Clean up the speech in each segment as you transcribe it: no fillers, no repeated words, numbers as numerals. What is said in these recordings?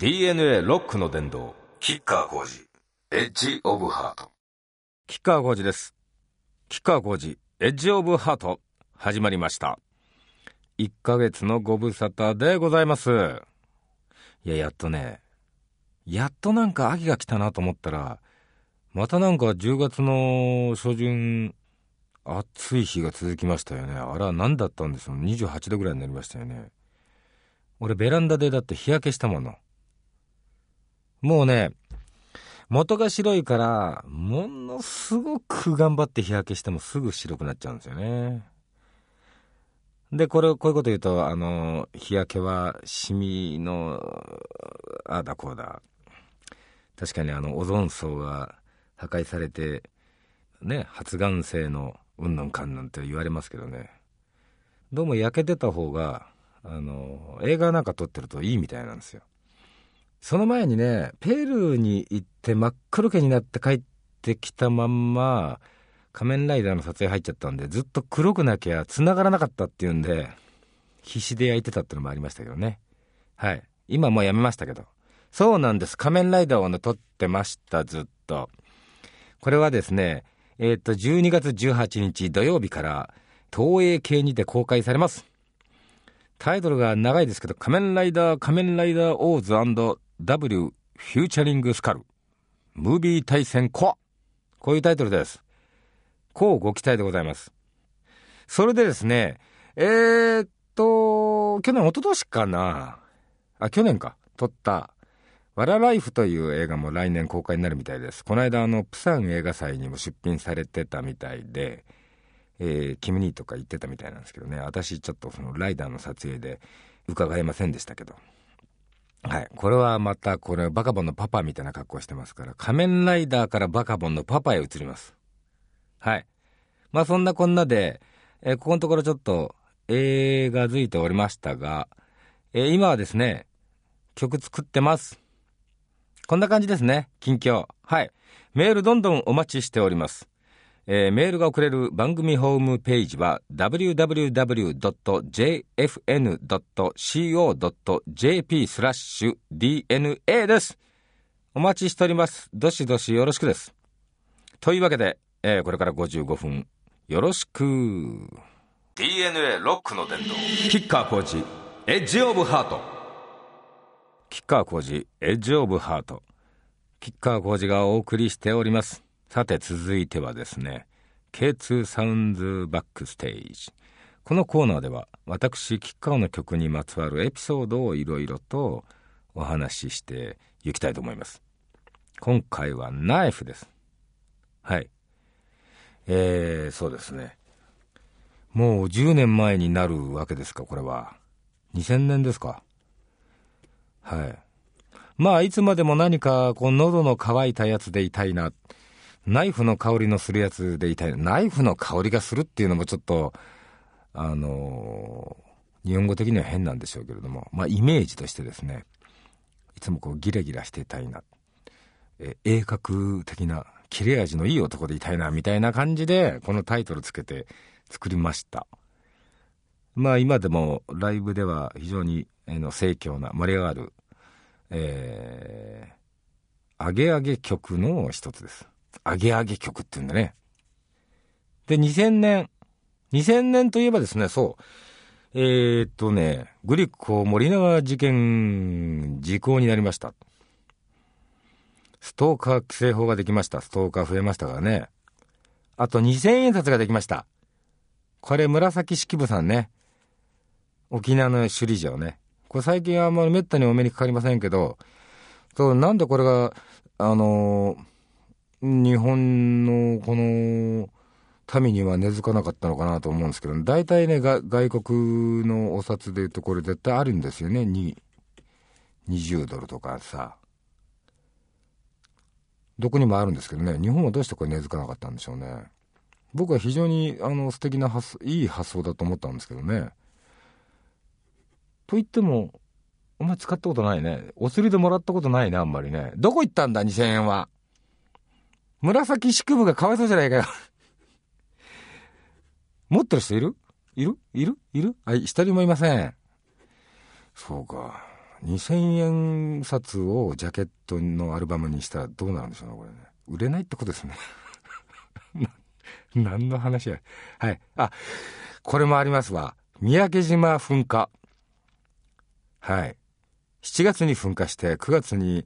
DNA ロックの殿堂吉川晃司エッジオブハート。吉川晃司です。吉川晃司エッジオブハート始まりました。1ヶ月のご無沙汰でございます。いや、やっとなんか秋が来たなと思ったら、またなんか10月の初旬暑い日が続きましたよね。あれは何だったんでしょう。28度ぐらいになりましたよね。俺ベランダでだって日焼けしたもの。もうね、元が白いからものすごく頑張って日焼けしてもすぐ白くなっちゃうんですよね。でこういうこと言うと、日焼けはシミのあだこうだ、確かにオゾン層が破壊されてね、発がん性のうんぬんかんなんて言われますけどね、どうも焼けてた方が映画なんか撮ってるといいみたいなんですよ。その前にね、ペルーに行って真っ黒けになって帰ってきたまんま仮面ライダーの撮影入っちゃったんで、ずっと黒くなきゃ繋がらなかったっていうんで必死で焼いてたってのもありましたけどね。はい、今もうやめましたけど。そうなんです、仮面ライダーをね撮ってました、ずっと。これはですね、12月18日土曜日から東映系にて公開されます。タイトルが長いですけど、仮面ライダーオーズ&Wフューチャリングスカルムービー対戦コア、こういうタイトルです。こうご期待でございます。それでですね、去年撮ったワラライフという映画も来年公開になるみたいです。この間プサン映画祭にも出品されてたみたいで、君にとか言ってたみたいなんですけどね。私ちょっとそのライダーの撮影で伺えませんでしたけど、はい、これはまたこれバカボンのパパみたいな格好してますから、仮面ライダーからバカボンのパパへ移ります。はい、まあそんなこんなで、ここのところちょっと映画づいておりましたが、今はですね曲作ってます。こんな感じですね、近況。はい、メールどんどんお待ちしております。メールが送れる番組ホームページは www.jfn.co.jp/DNA です。お待ちしております。どしどしよろしくです。というわけで、これから55分よろしく。DNA ロックの殿堂吉川晃司エッジオブハート。吉川晃司エッジオブハート。吉川晃司がお送りしております。さて続いてはですね、 K2 サウンズバックステージ。このコーナーでは私吉川の曲にまつわるエピソードをいろいろとお話ししていきたいと思います。今回はナイフです。はい、そうですね、もう10年前になるわけですか。これは2000年ですか。はい、まあいつまでも何かこう喉の渇いたやつで痛いな、ナイフの香りのするやつでいたい、ナイフの香りがするっていうのもちょっと日本語的には変なんでしょうけれども、まあイメージとしてですね、いつもこうギラギラしていたいな、鋭角的な切れ味のいい男でいたいなみたいな感じでこのタイトルつけて作りました。まあ今でもライブでは非常に盛況な盛り上がる、アゲアゲ曲の一つです。アゲアゲ曲っていうんだね。で2000年といえばですね、そうグリコ森永事件時効になりました。ストーカー規制法ができました。ストーカー増えましたからね。あと2000円札ができました。これ紫式部さんね、沖縄の首里城ね。これ最近はあんまりめったにお目にかかりませんけど、そうなんでこれが日本のこの民には根付かなかったのかなと思うんですけど、大体ね外国のお札でいうとこれ絶対あるんですよね。20ドルとかさ、どこにもあるんですけどね、日本はどうしてこれ根付かなかったんでしょうね。僕は非常に素敵なないい発想だと思ったんですけどね。と言ってもお前使ったことないね、お釣りでもらったことないね、あんまりね。どこ行ったんだ2000円は。紫式部がかわいそうじゃないかよ持ってる人いる？はい、一人もいません。そうか、2000円札をジャケットのアルバムにしたらどうなるんでしょうね、これね。売れないってことですね。何の話や。はい。あ、これもありますわ。三宅島噴火。はい。7月に噴火して、9月に、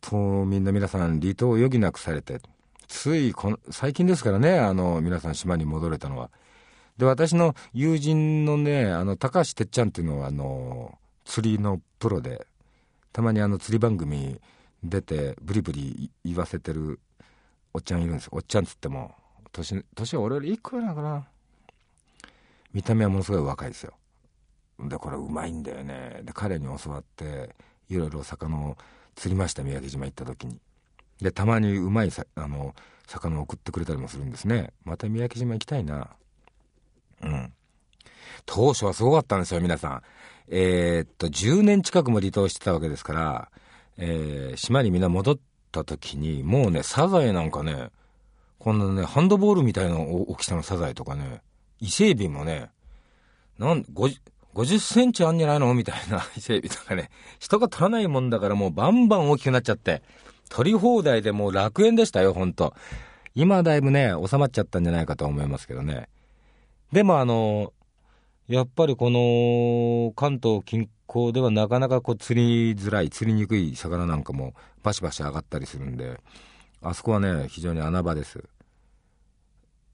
島民の皆さん離島を余儀なくされて、つい最近ですからね、皆さん島に戻れたのは。で、私の友人のね、高橋てっちゃんっていうのは、釣りのプロで、たまに釣り番組出てブリブリ言わせてるおっちゃんいるんです。おっちゃんつっても、年は俺より1個やなかな。見た目はものすごい若いですよ。で、これうまいんだよね。で、彼に教わって、いろいろ魚を釣りました、宮城島行った時に。で、たまにうまい魚を送ってくれたりもするんですね。また宮城島行きたいな。うん。当初はすごかったんですよ、皆さん。10年近くも離島してたわけですから、島にみんな戻った時に、もうね、サザエなんかね、こんなね、ハンドボールみたいな大きさのサザエとかね、伊勢エビもね、50センチあんじゃないのみたいな伊勢エビとかね、人が取らないもんだからもうバンバン大きくなっちゃって、取り放題でもう楽園でしたよ、ほんと。今はだいぶね、収まっちゃったんじゃないかと思いますけどね。でもやっぱりこの関東近郊ではなかなかこう釣りづらい、釣りにくい魚なんかもバシバシ上がったりするんで、あそこはね、非常に穴場です。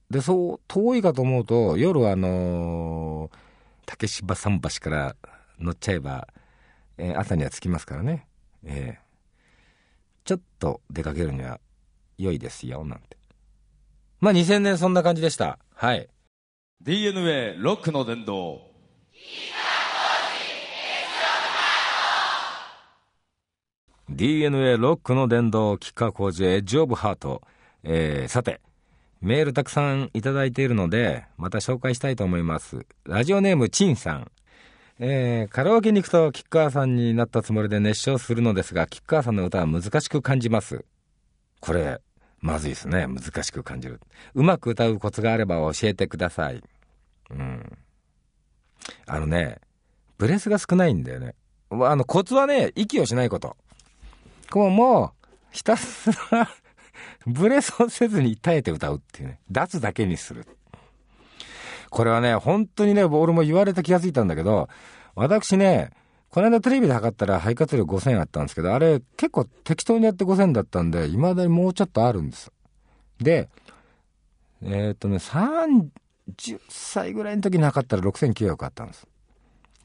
で、そう、遠いかと思うと、夜竹芝桟橋から乗っちゃえば、朝には着きますからね。ちょっと出かけるには良いですよ、なんて。まあ、2000年そんな感じでした。はい。DNA ロックの殿堂。DNA ロックの殿堂、吉川晃司、エッジオブハート。さて、メールたくさんいただいているので、また紹介したいと思います。ラジオネーム、チンさん。カラオケに行くと吉川さんになったつもりで熱唱するのですが、吉川さんの歌は難しく感じます。これ、まずいですね。難しく感じる。うまく歌うコツがあれば教えてください。うん。ブレスが少ないんだよね。コツはね、息をしないこと。こう、もう、ひたすら、ブレスをせずに耐えて歌うっていうね。出すだけにする。これはね、本当にね、俺も言われた気がついたんだけど、私ね、この間テレビで測ったら肺活量5000あったんですけど、あれ結構適当にやって5000だったんで、未だにもうちょっとあるんです。で、30歳ぐらいの時に測ったら6900あったんです。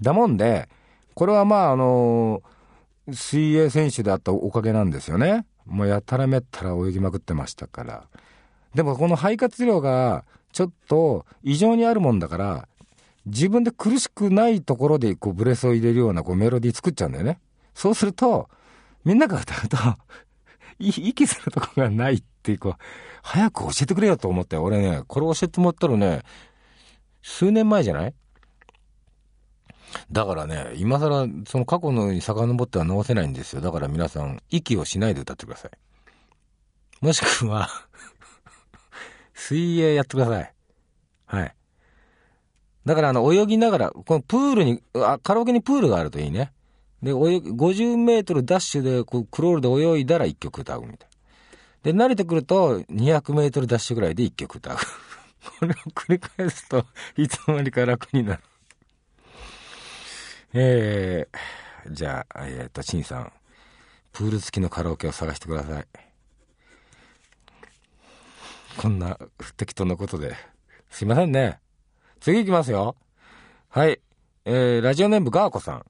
だもんで、これはまあ水泳選手であったおかげなんですよね。もうやたらめったら泳ぎまくってましたから。でもこの肺活量がちょっと異常にあるもんだから、自分で苦しくないところでこうブレスを入れるようなこうメロディー作っちゃうんだよね。そうすると、みんなが歌うと、息するとこがないっていう、こう、早く教えてくれよと思って、俺ね、これ教えてもらったのね、数年前じゃない？だからね、今更その過去のように遡っては直せないんですよ。だから皆さん、息をしないで歌ってください。もしくは、水泳やってください。はい。だから泳ぎながら、このプールに、カラオケにプールがあるといいね。で、50メートルダッシュで、こう、クロールで泳いだら1曲歌うみたいな。で、慣れてくると、200メートルダッシュぐらいで1曲歌う。これを繰り返すと、いつの間にか楽になる。じゃあ、チンさん、プール付きのカラオケを探してください。こんな適当なことで。すいませんね。次行きますよ。はい。ラジオネームガーコさん。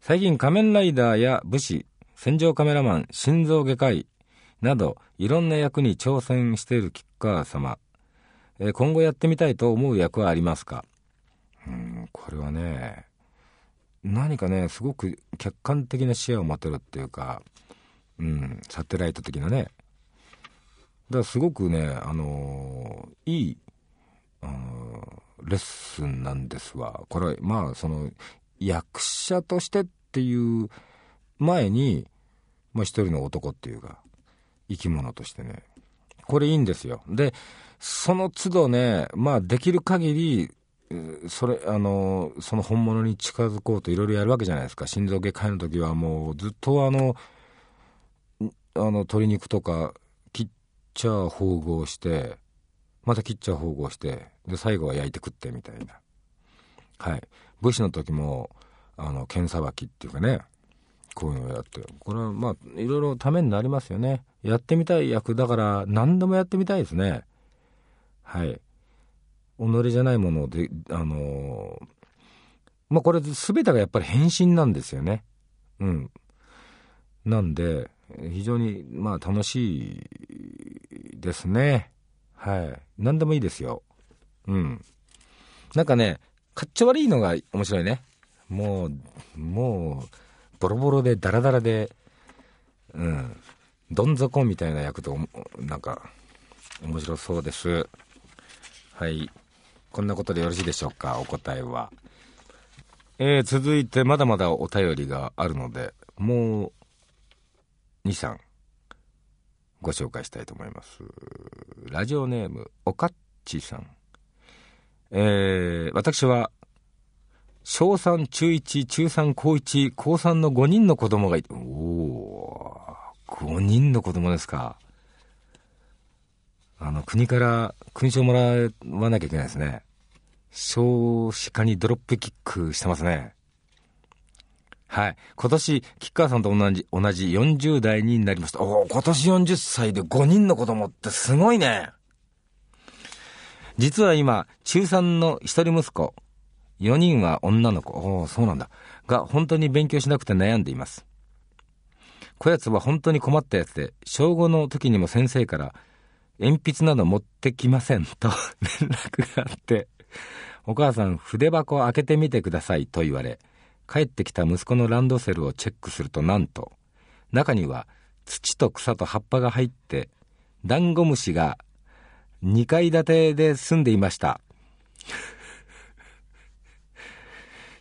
最近仮面ライダーや武士、戦場カメラマン、心臓外科医など、いろんな役に挑戦している吉川様。今後やってみたいと思う役はありますか？これはね、何かね、すごく客観的な視野を持てるっていうか、サテライト的なね。だからすごくね、いい、レッスンなんですわ。これ、まあ、役者としてっていう前に、まあ、一人の男っていうか、生き物としてね。これいいんですよ。で、その都度ね、まあ、できる限り、その本物に近づこうといろいろやるわけじゃないですか。心臓外科医の時はもうずっと鶏肉とか切っちゃ縫合してまた切っちゃ縫合してで最後は焼いて食ってみたいな、はい、武士の時も剣さばきっていうかね、こういうのをやって、これはまあいろいろためになりますよね。やってみたい役だから何でもやってみたいですね。はい、己じゃないものでまあこれ全てがやっぱり変身なんですよね。うん、なんで非常にまあ楽しいですね。はい、何でもいいですよ。うん、なんかね、かっちょ悪いのが面白いね。もうボロボロでダラダラで、うん、どん底みたいな役となんか面白そうです。はい、こんなことでよろしいでしょうか。お答えは、続いてまだまだお便りがあるのでもう 2,3 ご紹介したいと思います。ラジオネームおかっちさん、私は小3、中1、中3、高1、高3の5人の子供がいて、5人の子供ですか。国から勲章もらわなきゃいけないですね。少子化にドロップキックしてますね。はい。今年、吉川さんと同じ40代になりました。今年40歳で5人の子供ってすごいね。実は今、中3の一人息子、4人は女の子、そうなんだ、が本当に勉強しなくて悩んでいます。こやつは本当に困ったやつで、小5の時にも先生から鉛筆など持ってきませんと連絡があって、お母さん筆箱を開けてみてくださいと言われ、帰ってきた息子のランドセルをチェックすると、なんと中には土と草と葉っぱが入って、ダンゴムシが2階建てで住んでいました。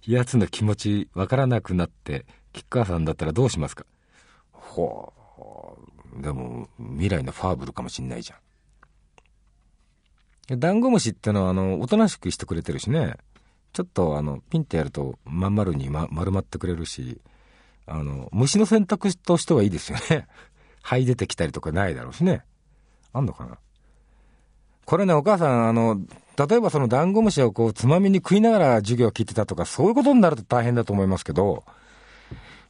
やつの気持ちわからなくなって、吉川さんだったらどうしますか。ほう、でも未来のファーブルかもしんないじゃん。ダンゴムシってのはおとなしくしてくれてるしね、ちょっとピンってやるとまん丸に、丸まってくれるし、虫の選択としてはいいですよね。灰出てきたりとかないだろうしね。あんのかなこれね。お母さん例えばそのダンゴムシをこうつまみに食いながら授業を聞いてたとか、そういうことになると大変だと思いますけど、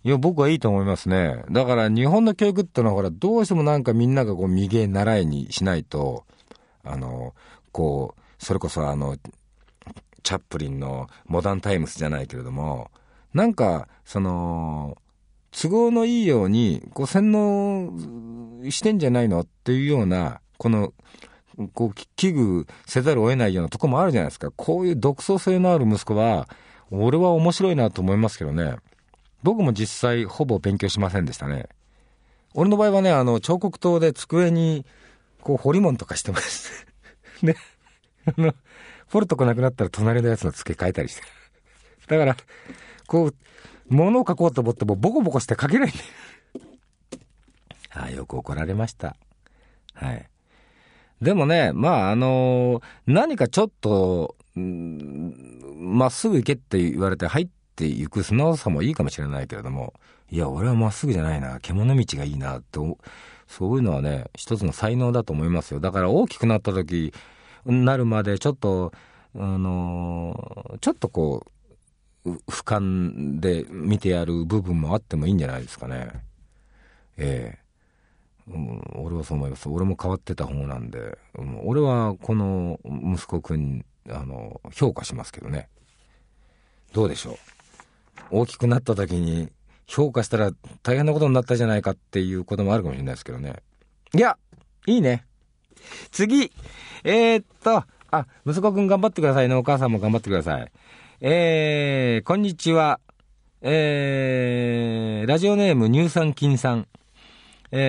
いや僕はいいと思いますね。だから日本の教育ってのはほら、どうしてもなんかみんながこう右へ習いにしないと、こうそれこそチャップリンのモダンタイムスじゃないけれども、なんかその都合のいいようにこう洗脳してんじゃないのっていうような、こう危惧せざるを得ないようなとこもあるじゃないですか。こういう独創性のある息子は俺は面白いなと思いますけどね。僕も実際ほぼ勉強しませんでしたね。俺の場合はね、彫刻刀で机にこう彫り物とかしてましたね。彫るとこなくなったら隣のやつの付け替えたりして、だからこう物を描こうと思ってもボコボコして描けないんでよく怒られました。はい、でもね、まあ何かちょっとまっすぐ行けって言われて入っていく素直さもいいかもしれないけれども、いや俺はまっすぐじゃないな、獣道がいいなと、そういうのはね、一つの才能だと思いますよ。だから大きくなった時なるまでちょっとちょっとこう俯瞰で見てやる部分もあってもいいんじゃないですかね。俺はそう思います。俺も変わってた方なんで、俺はこの息子くん評価しますけどね。どうでしょう、大きくなった時に評価したら大変なことになったじゃないかっていうこともあるかもしれないですけどね。いや、いいね。次、息子くん頑張ってくださいね。お母さんも頑張ってください。こんにちは。ラジオネーム乳酸菌さん、体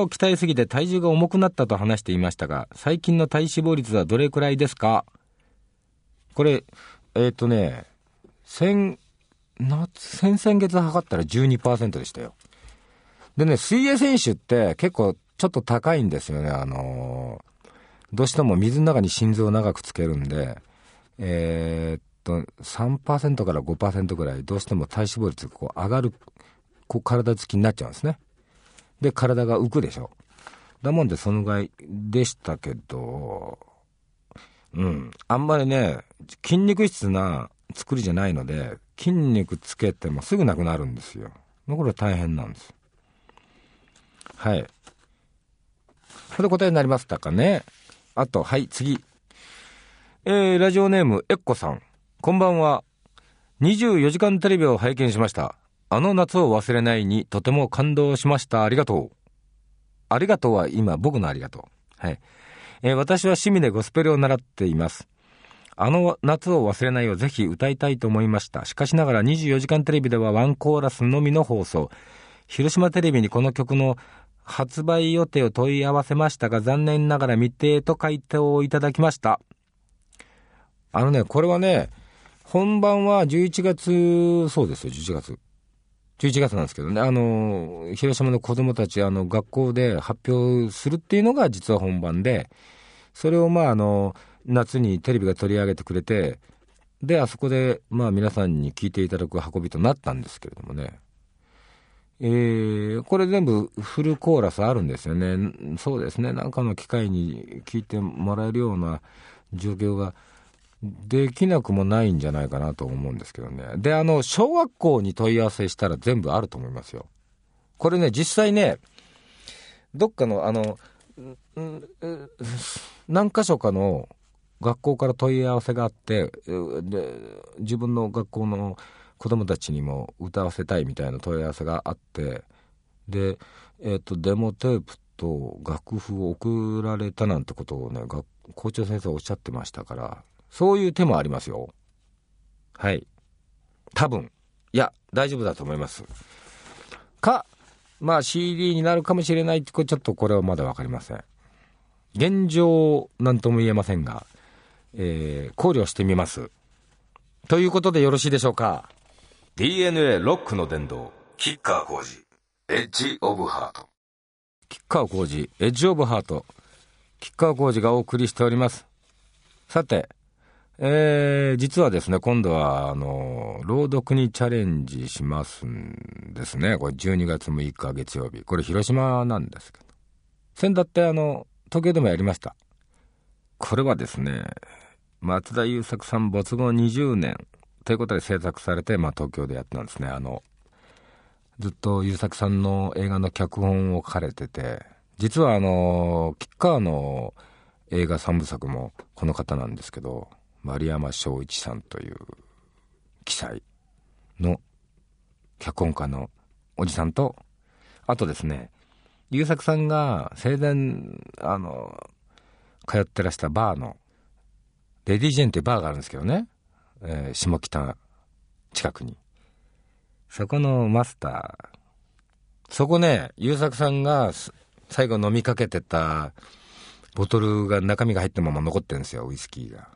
を鍛えすぎて体重が重くなったと話していましたが、最近の体脂肪率はどれくらいですか。これ先々月測ったら 12% でしたよ。でね、水泳選手って結構ちょっと高いんですよね。どうしても水の中に心臓を長くつけるんで、3% から 5% ぐらいどうしても体脂肪率がこう上がる、こう体つきになっちゃうんですね。で体が浮くでしょ。だもんでそのぐらいでしたけど、うん、あんまりね筋肉質な作りじゃないので筋肉つけてもすぐなくなるんですよ。これ大変なんです。はい、それで答えになりましたかね。あとはい次、ラジオネームえっこさん、こんばんは。24時間テレビを拝見しました。あの夏を忘れないにとても感動しました。ありがとう。ありがとうは今僕のありがとう。はい、私は趣味でゴスペルを習っています。あの夏を忘れないをぜひ歌いたいと思いました。しかしながら24時間テレビではワンコーラスのみの放送。広島テレビにこの曲の発売予定を問い合わせましたが、残念ながら未定と回答をいただきました。これはね本番は11月、そうですよ11月なんですけどね、広島の子どもたち学校で発表するっていうのが実は本番で、それを夏にテレビが取り上げてくれて、であそこで皆さんに聞いていただく運びとなったんですけれどもね、これ全部フルコーラスあるんですよね。そうですね、なんかの機会に聞いてもらえるような状況ができなくもないんじゃないかなと思うんですけどね。で小学校に問い合わせしたら全部あると思いますよ。これね実際ねどっかの何か所かの学校から問い合わせがあって、で自分の学校の子どもたちにも歌わせたいみたいな問い合わせがあって、で、デモテープと楽譜を送られたなんてことをね、校長先生おっしゃってましたから、そういう手もありますよ。はい。多分、いや、大丈夫だと思います。か、CD になるかもしれないって、ちょっとこれはまだわかりません。現状、なんとも言えませんが、考慮してみますということでよろしいでしょうか。 DNA ロックの伝道、キッカー工事エッジオブハート、キッカー工事エッジオブハート、キッカー工事がお送りしております。さて、実はですね今度は朗読にチャレンジしますんですね。これ12月6日月曜日、これ広島なんですけど、先だって東京でもやりました。これはですね松田優作さん没後20年ということで制作されて、東京でやってたんですね。ずっと優作さんの映画の脚本を書かれてて、実は吉川の映画3部作もこの方なんですけど、丸山正一さんという鬼才の脚本家のおじさんと、あとですね優作さんが生前通ってらしたバーのレディジェンっていうバーがあるんですけどね、下北近くに、そこのマスター、そこね優作さんが最後飲みかけてたボトルが中身が入ったまま残ってるんですよ、ウイスキーが。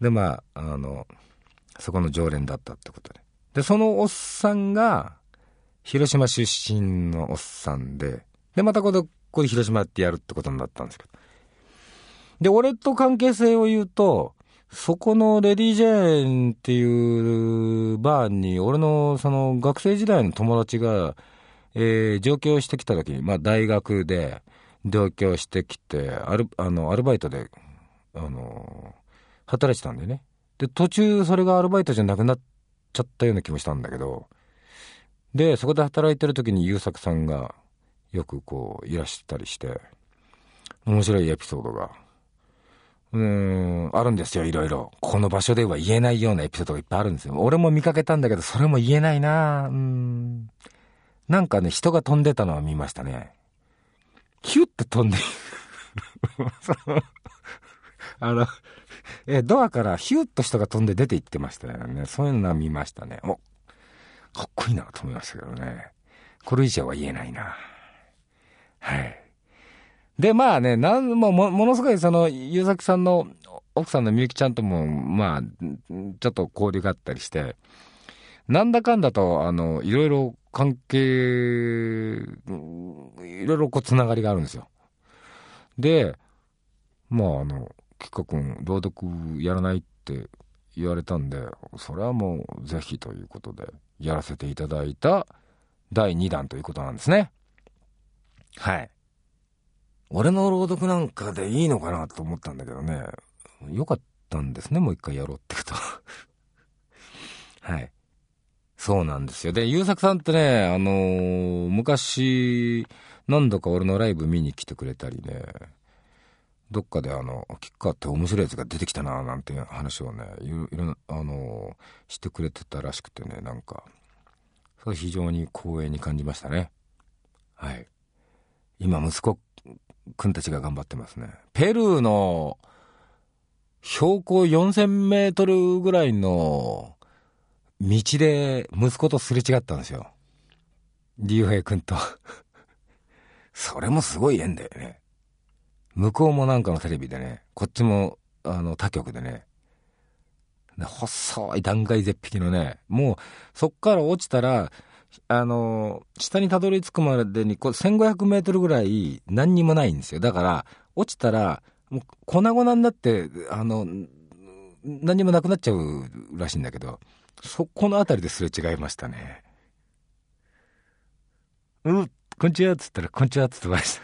でそこの常連だったってことで、でそのおっさんが広島出身のおっさんで、でまたここで広島ってやるってことになったんですけど、で俺と関係性を言うと、そこのレディジェーンっていうバーに俺のその学生時代の友達が、上京してきた時に、大学で上京してきてアルバイトで働いてたんでね、で途中それがアルバイトじゃなくなっちゃったような気もしたんだけど、でそこで働いてる時に優作さんがよくいらしたりして、面白いエピソードがあるんですよ、いろいろ。この場所では言えないようなエピソードがいっぱいあるんですよ。俺も見かけたんだけど、それも言えないな。なんかね、人が飛んでたのは見ましたね。キュッて飛んでドアからヒュッと人が飛んで出て行ってましたよね。そういうのは見ましたね。かっこいいなと思いましたけどね。これ以上は言えないな。はい。でものすごい優作さんの奥さんのみゆきちゃんともちょっと交流があったりして、なんだかんだといろいろ関係いろいろつながりがあるんですよ。でキカ君朗読やらないって言われたんで、それはもうぜひということでやらせていただいた第2弾ということなんですね。はい。俺の朗読なんかでいいのかなと思ったんだけどね、よかったんですね、もう一回やろうってことはい、そうなんですよ。で、優作さんってね、昔何度か俺のライブ見に来てくれたりね、どっかでキッカーって面白いやつが出てきたななんて話をね、いろんなしてくれてたらしくてね、なんかそれ非常に光栄に感じましたね。はい。今息子くんたちが頑張ってますね。ペルーの標高4000メートルぐらいの道で息子とすれ違ったんですよ、竜兵くんとそれもすごい縁だよね。向こうもなんかのテレビでね、こっちも他局でね、細い断崖絶壁のね、もうそっから落ちたら下にたどり着くまでに1500メートルぐらい何にもないんですよ。だから落ちたらもう粉々になって何にもなくなっちゃうらしいんだけど、そこのあたりですれ違いましたね。こんにちはっつったら、こんにちはっつってました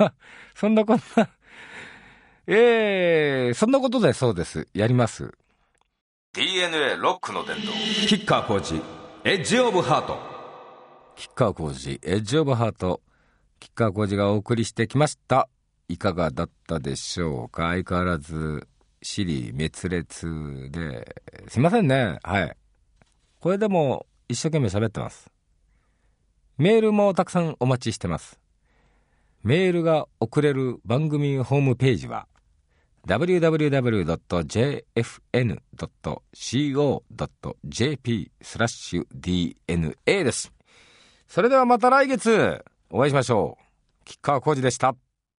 まあそんなこんなそんなことで、そうです、やります。 DNA ロックの殿堂、吉川晃司エッジオブハート。吉川晃司エッジオブハート、吉川晃司がお送りしてきました。いかがだったでしょうか。相変わらず支離滅裂ですいませんね。はい、これでも一生懸命喋ってます。メールもたくさんお待ちしてます。メールが送れる番組ホームページは www.jfn.co.jp/DNA です。それではまた来月お会いしましょう。吉川晃司でした。